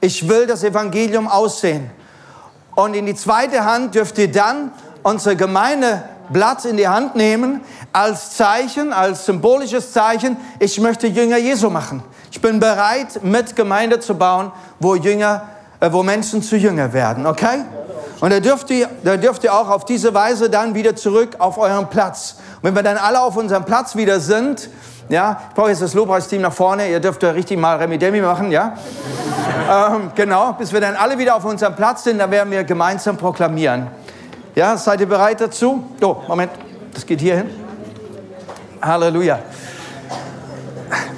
Ich will das Evangelium aussehen. Und in die zweite Hand dürft ihr dann unser Gemeindeblatt in die Hand nehmen, als Zeichen, als symbolisches Zeichen, ich möchte Jünger Jesu machen. Ich bin bereit, mit Gemeinde zu bauen, wo Menschen zu Jünger werden, okay? Und da dürft ihr auch auf diese Weise dann wieder zurück auf euren Platz. Und wenn wir dann alle auf unserem Platz wieder sind, ja, ich brauche jetzt das Lobpreisteam nach vorne. Ihr dürft ja richtig mal Remi-Demi machen, ja? Genau, bis wir dann alle wieder auf unserem Platz sind, dann werden wir gemeinsam proklamieren. Ja, seid ihr bereit dazu? Oh, Moment, das geht hier hin. Halleluja.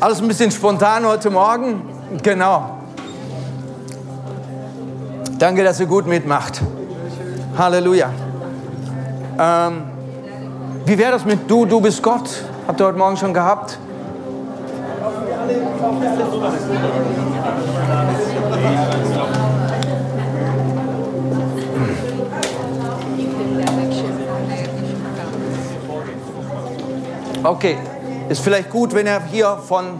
Alles ein bisschen spontan heute Morgen. Genau. Danke, dass ihr gut mitmacht. Halleluja. Wie wäre das mit du bist Gott? Habt ihr heute Morgen schon gehabt? Okay, ist vielleicht gut, wenn er hier von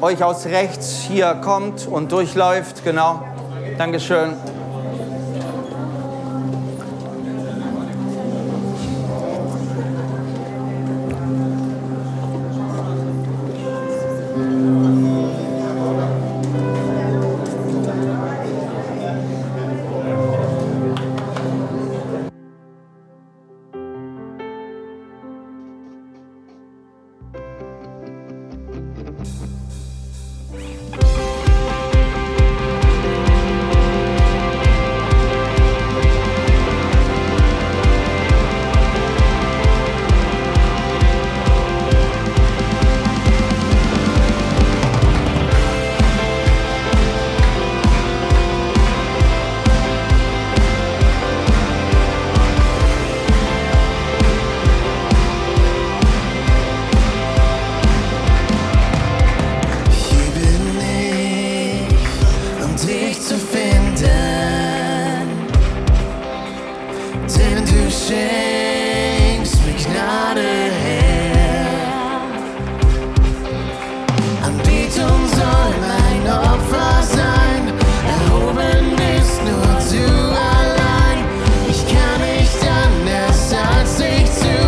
euch aus rechts hier kommt und durchläuft, genau. Dankeschön. dich zu finden, denn du schenkst mir Gnade her. Anbetung soll mein Opfer sein, erhoben bist nur du allein. Ich kann nicht anders als dich zu finden.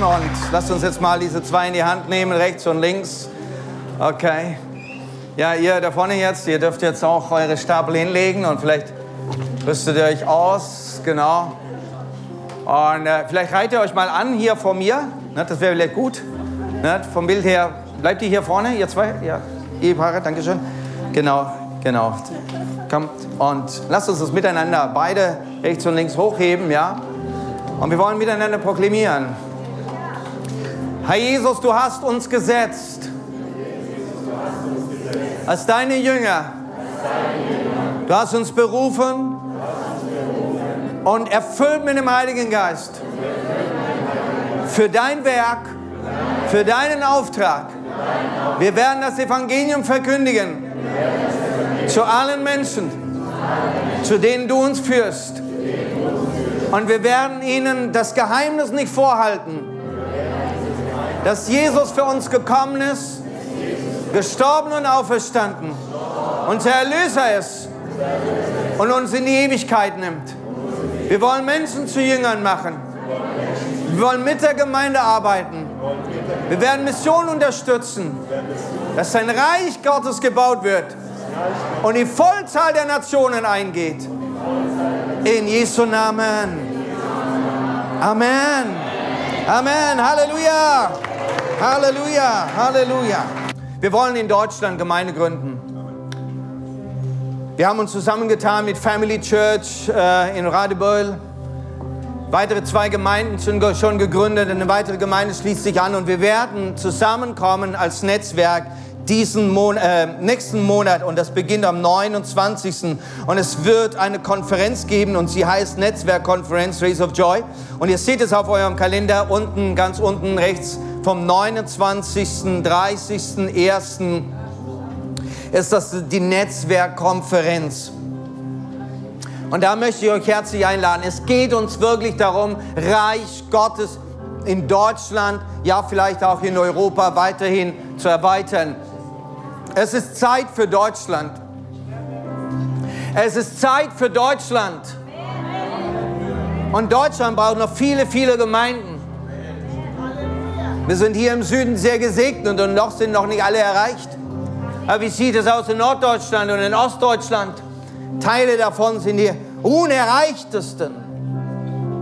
Und lasst uns jetzt mal diese zwei in die Hand nehmen, rechts und links. Okay. Ja, ihr da vorne jetzt, ihr dürft jetzt auch eure Stapel hinlegen und vielleicht rüstet ihr euch aus, genau. Und vielleicht reiht ihr euch mal an hier vor mir, ne, das wäre vielleicht gut. Ne, vom Bild her, bleibt ihr hier vorne, ihr zwei, ja, Ehepaare, Dankeschön. Genau. Kommt und lasst uns das miteinander, beide rechts und links hochheben, ja. Und wir wollen miteinander proklamieren. Herr Jesus, du hast uns gesetzt als deine Jünger. Du hast uns berufen und erfüllt mit dem Heiligen Geist für dein Werk, für deinen Auftrag. Wir werden das Evangelium verkündigen zu allen Menschen, zu denen du uns führst. Und wir werden ihnen das Geheimnis nicht vorhalten, dass Jesus für uns gekommen ist, gestorben und auferstanden, unser Erlöser ist und uns in die Ewigkeit nimmt. Wir wollen Menschen zu Jüngern machen. Wir wollen mit der Gemeinde arbeiten. Wir werden Missionen unterstützen, dass ein Reich Gottes gebaut wird und die Vollzahl der Nationen eingeht. In Jesu Namen. Amen. Amen. Halleluja. Halleluja, Halleluja. Wir wollen in Deutschland Gemeinde gründen. Wir haben uns zusammengetan mit Family Church in Radebeul. Weitere 2 Gemeinden sind schon gegründet. Eine weitere Gemeinde schließt sich an und wir werden zusammenkommen als Netzwerk diesen nächsten Monat und das beginnt am 29. Und es wird eine Konferenz geben und sie heißt Netzwerkkonferenz Race of Joy. Und ihr seht es auf eurem Kalender unten, ganz unten rechts, vom 29., 30., 1. ist das die Netzwerkkonferenz. Und da möchte ich euch herzlich einladen. Es geht uns wirklich darum, Reich Gottes in Deutschland, ja vielleicht auch in Europa weiterhin zu erweitern. Es ist Zeit für Deutschland. Es ist Zeit für Deutschland. Und Deutschland braucht noch viele, viele Gemeinden. Wir sind hier im Süden sehr gesegnet und noch sind noch nicht alle erreicht. Aber wie sieht es aus in Norddeutschland und in Ostdeutschland? Teile davon sind die unerreichtesten,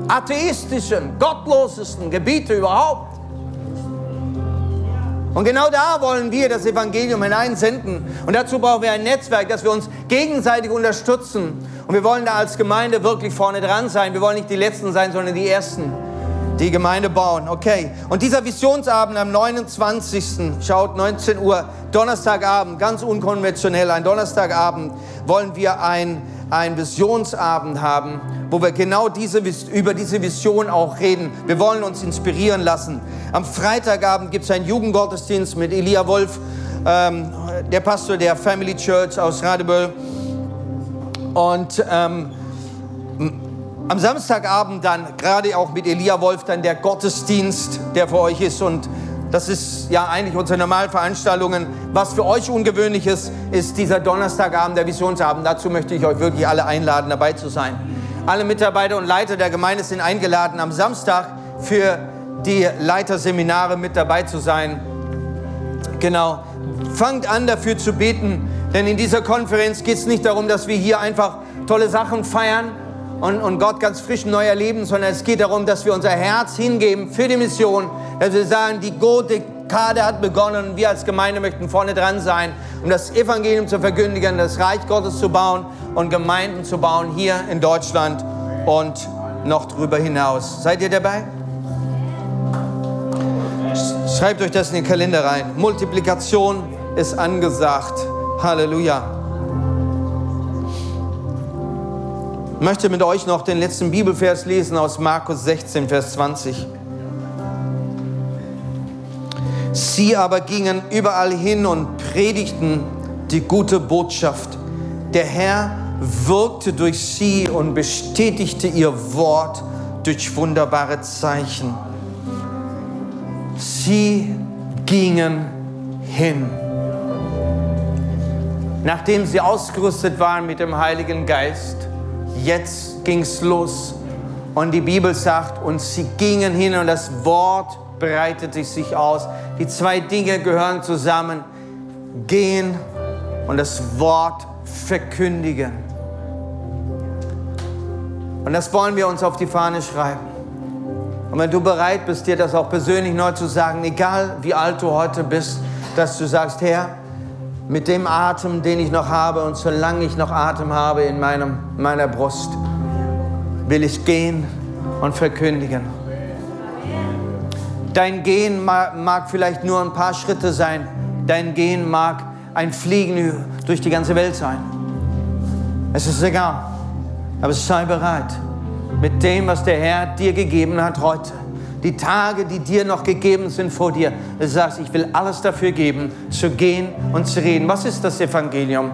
atheistischen, gottlosesten Gebiete überhaupt. Und genau da wollen wir das Evangelium hineinsenden. Und dazu brauchen wir ein Netzwerk, dass wir uns gegenseitig unterstützen. Und wir wollen da als Gemeinde wirklich vorne dran sein. Wir wollen nicht die Letzten sein, sondern die Ersten, die Gemeinde bauen. Okay. Und dieser Visionsabend am 29. schaut 19 Uhr, Donnerstagabend, ganz unkonventionell, ein Donnerstagabend, wollen wir einen Visionsabend haben, wo wir genau über diese Vision auch reden. Wir wollen uns inspirieren lassen. Am Freitagabend gibt es einen Jugendgottesdienst mit Elia Wolf, der Pastor der Family Church aus Radebeul. Und am Samstagabend dann, gerade auch mit Elia Wolf, dann der Gottesdienst, der für euch ist. Und das ist ja eigentlich unsere normalen Veranstaltungen. Was für euch ungewöhnlich ist, ist dieser Donnerstagabend, der Visionsabend. Dazu möchte ich euch wirklich alle einladen, dabei zu sein. Alle Mitarbeiter und Leiter der Gemeinde sind eingeladen, am Samstag für die Leiterseminare mit dabei zu sein. Genau. Fangt an, dafür zu beten. Denn in dieser Konferenz geht es nicht darum, dass wir hier einfach tolle Sachen feiern und Gott ganz frisch neu erleben, sondern es geht darum, dass wir unser Herz hingeben für die Mission, dass wir sagen, die Go-Dekade hat begonnen und wir als Gemeinde möchten vorne dran sein, um das Evangelium zu verkündigen, das Reich Gottes zu bauen und Gemeinden zu bauen hier in Deutschland und noch drüber hinaus. Seid ihr dabei? Schreibt euch das in den Kalender rein. Multiplikation ist angesagt. Halleluja. Ich möchte mit euch noch den letzten Bibelvers lesen aus Markus 16, Vers 20. Sie aber gingen überall hin und predigten die gute Botschaft. Der Herr wirkte durch sie und bestätigte ihr Wort durch wunderbare Zeichen. Sie gingen hin. Nachdem sie ausgerüstet waren mit dem Heiligen Geist, jetzt ging's los und die Bibel sagt, und sie gingen hin und das Wort breitete sich aus. Die zwei Dinge gehören zusammen. Gehen und das Wort verkündigen. Und das wollen wir uns auf die Fahne schreiben. Und wenn du bereit bist, dir das auch persönlich neu zu sagen, egal wie alt du heute bist, dass du sagst, Herr, mit dem Atem, den ich noch habe und solange ich noch Atem habe in meiner Brust, will ich gehen und verkündigen. Dein Gehen mag vielleicht nur ein paar Schritte sein. Dein Gehen mag ein Fliegen durch die ganze Welt sein. Es ist egal, aber sei bereit mit dem, was der Herr dir gegeben hat heute. Die Tage, die dir noch gegeben sind vor dir, du sagst, ich will alles dafür geben, zu gehen und zu reden. Was ist das Evangelium?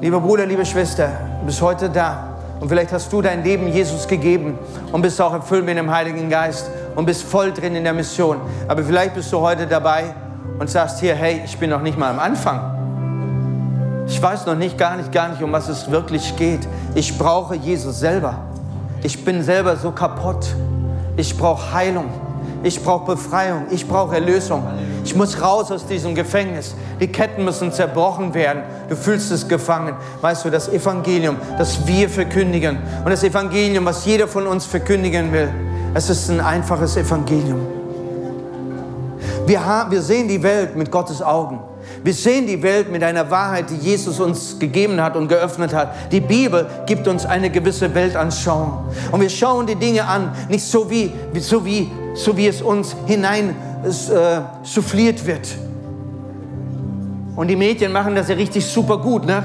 Lieber Bruder, liebe Schwester, du bist heute da und vielleicht hast du dein Leben Jesus gegeben und bist auch erfüllt mit dem Heiligen Geist und bist voll drin in der Mission. Aber vielleicht bist du heute dabei und sagst hier, hey, ich bin noch nicht mal am Anfang. Ich weiß noch nicht, gar nicht, um was es wirklich geht. Ich brauche Jesus selber. Ich bin selber so kaputt. Ich brauche Heilung, ich brauche Befreiung, ich brauche Erlösung. Ich muss raus aus diesem Gefängnis. Die Ketten müssen zerbrochen werden. Du fühlst es gefangen. Weißt du, das Evangelium, das wir verkündigen und das Evangelium, was jeder von uns verkündigen will, es ist ein einfaches Evangelium. Wir sehen die Welt mit Gottes Augen. Wir sehen die Welt mit einer Wahrheit, die Jesus uns gegeben hat und geöffnet hat. Die Bibel gibt uns eine gewisse Weltanschauung. Und wir schauen die Dinge an, nicht so wie es uns hinein souffliert wird. Und die Medien machen das ja richtig super gut, ne?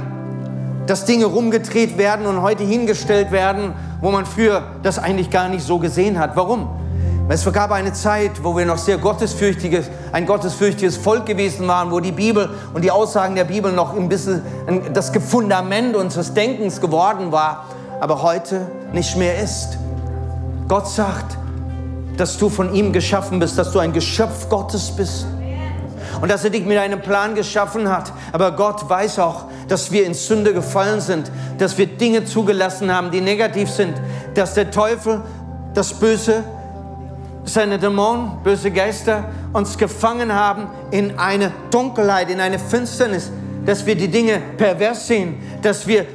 Dass Dinge rumgedreht werden und heute hingestellt werden, wo man früher das eigentlich gar nicht so gesehen hat. Warum? Es gab eine Zeit, wo wir noch sehr ein gottesfürchtiges Volk gewesen waren, wo die Bibel und die Aussagen der Bibel noch ein bisschen das Fundament unseres Denkens geworden war, aber heute nicht mehr ist. Gott sagt, dass du von ihm geschaffen bist, dass du ein Geschöpf Gottes bist und dass er dich mit einem Plan geschaffen hat. Aber Gott weiß auch, dass wir in Sünde gefallen sind, dass wir Dinge zugelassen haben, die negativ sind, dass der Teufel das Böse seine Dämonen, böse Geister uns gefangen haben in eine Dunkelheit, in eine Finsternis, dass wir die Dinge pervers sehen, dass wir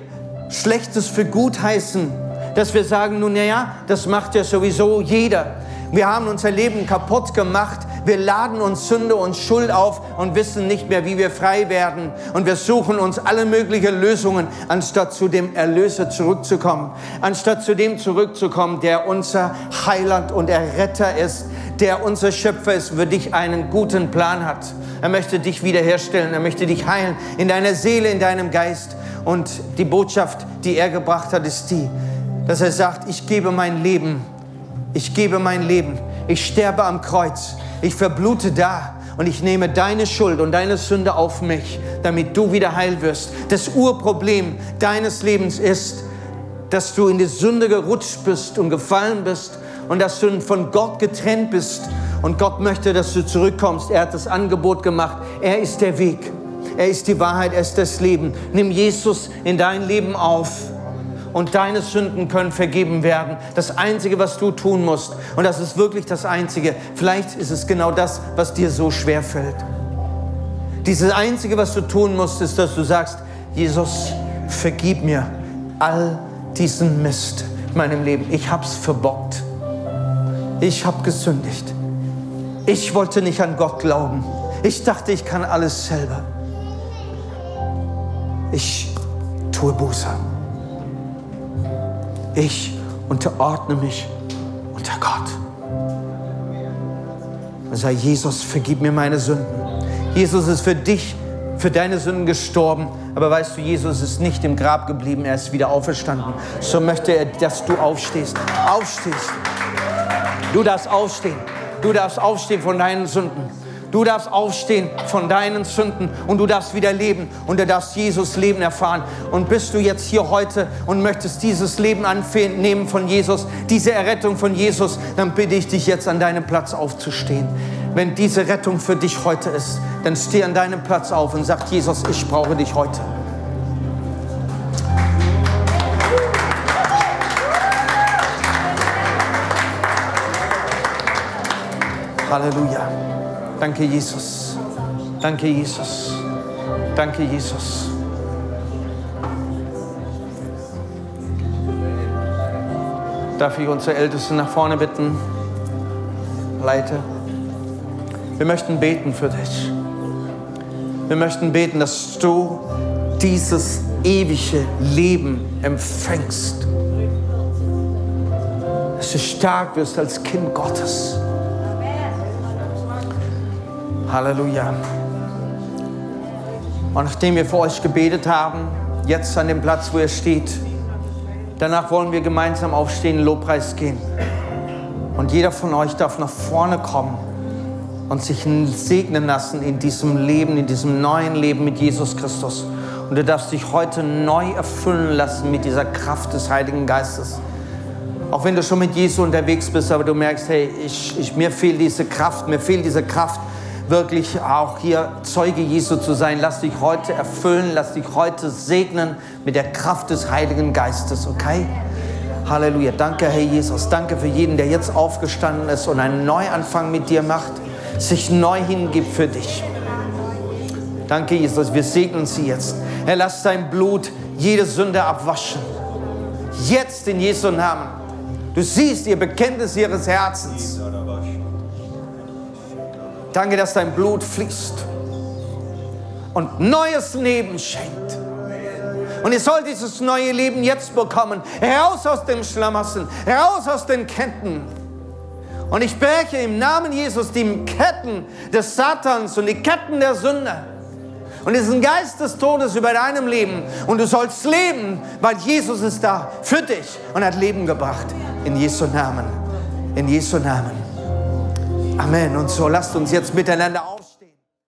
Schlechtes für gut heißen, dass wir sagen, nun ja, das macht ja sowieso jeder. Wir haben unser Leben kaputt gemacht, wir laden uns Sünde und Schuld auf und wissen nicht mehr, wie wir frei werden. Und wir suchen uns alle möglichen Lösungen, anstatt zu dem Erlöser zurückzukommen. Anstatt zu dem zurückzukommen, der unser Heiland und Erretter ist, der unser Schöpfer ist, für dich einen guten Plan hat. Er möchte dich wiederherstellen, er möchte dich heilen, in deiner Seele, in deinem Geist. Und die Botschaft, die er gebracht hat, ist die, dass er sagt, ich gebe mein Leben. Ich gebe mein Leben, ich sterbe am Kreuz, ich verblute da und ich nehme deine Schuld und deine Sünde auf mich, damit du wieder heil wirst. Das Urproblem deines Lebens ist, dass du in die Sünde gerutscht bist und gefallen bist und dass du von Gott getrennt bist. Und Gott möchte, dass du zurückkommst. Er hat das Angebot gemacht. Er ist der Weg, er ist die Wahrheit, er ist das Leben. Nimm Jesus in dein Leben auf. Und deine Sünden können vergeben werden. Das Einzige, was du tun musst. Und das ist wirklich das Einzige. Vielleicht ist es genau das, was dir so schwer fällt. Dieses Einzige, was du tun musst, ist, dass du sagst, Jesus, vergib mir all diesen Mist in meinem Leben. Ich hab's verbockt. Ich hab gesündigt. Ich wollte nicht an Gott glauben. Ich dachte, ich kann alles selber. Ich tue Buße. Ich unterordne mich unter Gott. Und sage, Jesus, vergib mir meine Sünden. Jesus ist für dich, für deine Sünden gestorben. Aber weißt du, Jesus ist nicht im Grab geblieben, er ist wieder auferstanden. So möchte er, dass du aufstehst. Aufstehst. Du darfst aufstehen. Du darfst aufstehen von deinen Sünden. Du darfst aufstehen von deinen Sünden und du darfst wieder leben und du darfst Jesus Leben erfahren. Und bist du jetzt hier heute und möchtest dieses Leben annehmen von Jesus, diese Errettung von Jesus, dann bitte ich dich jetzt an deinem Platz aufzustehen. Wenn diese Rettung für dich heute ist, dann steh an deinem Platz auf und sag, Jesus, ich brauche dich heute. Halleluja. Danke, Jesus. Danke, Jesus. Danke, Jesus. Darf ich unsere Ältesten nach vorne bitten? Leiter. Wir möchten beten für dich. Wir möchten beten, dass du dieses ewige Leben empfängst. Dass du stark wirst als Kind Gottes. Halleluja. Und nachdem wir für euch gebetet haben, jetzt an dem Platz, wo ihr steht, danach wollen wir gemeinsam aufstehen, in den Lobpreis gehen. Und jeder von euch darf nach vorne kommen und sich segnen lassen in diesem Leben, in diesem neuen Leben mit Jesus Christus. Und du darfst dich heute neu erfüllen lassen mit dieser Kraft des Heiligen Geistes. Auch wenn du schon mit Jesus unterwegs bist, aber du merkst, hey, mir fehlt diese Kraft, wirklich auch hier Zeuge Jesu zu sein. Lass dich heute erfüllen, lass dich heute segnen mit der Kraft des Heiligen Geistes, okay? Halleluja. Danke, Herr Jesus. Danke für jeden, der jetzt aufgestanden ist und einen Neuanfang mit dir macht, sich neu hingibt für dich. Danke, Jesus. Wir segnen sie jetzt. Herr, lass dein Blut jede Sünde abwaschen. Jetzt in Jesu Namen. Du siehst ihr Bekenntnis ihres Herzens. Danke, dass dein Blut fließt und neues Leben schenkt. Und ihr sollt dieses neue Leben jetzt bekommen. Heraus aus dem Schlamassel, heraus aus den Ketten. Und ich breche im Namen Jesus die Ketten des Satans und die Ketten der Sünde. Und diesen Geist des Todes über deinem Leben. Und du sollst leben, weil Jesus ist da für dich und hat Leben gebracht. In Jesu Namen. In Jesu Namen. Amen. Und so lasst uns jetzt miteinander auf.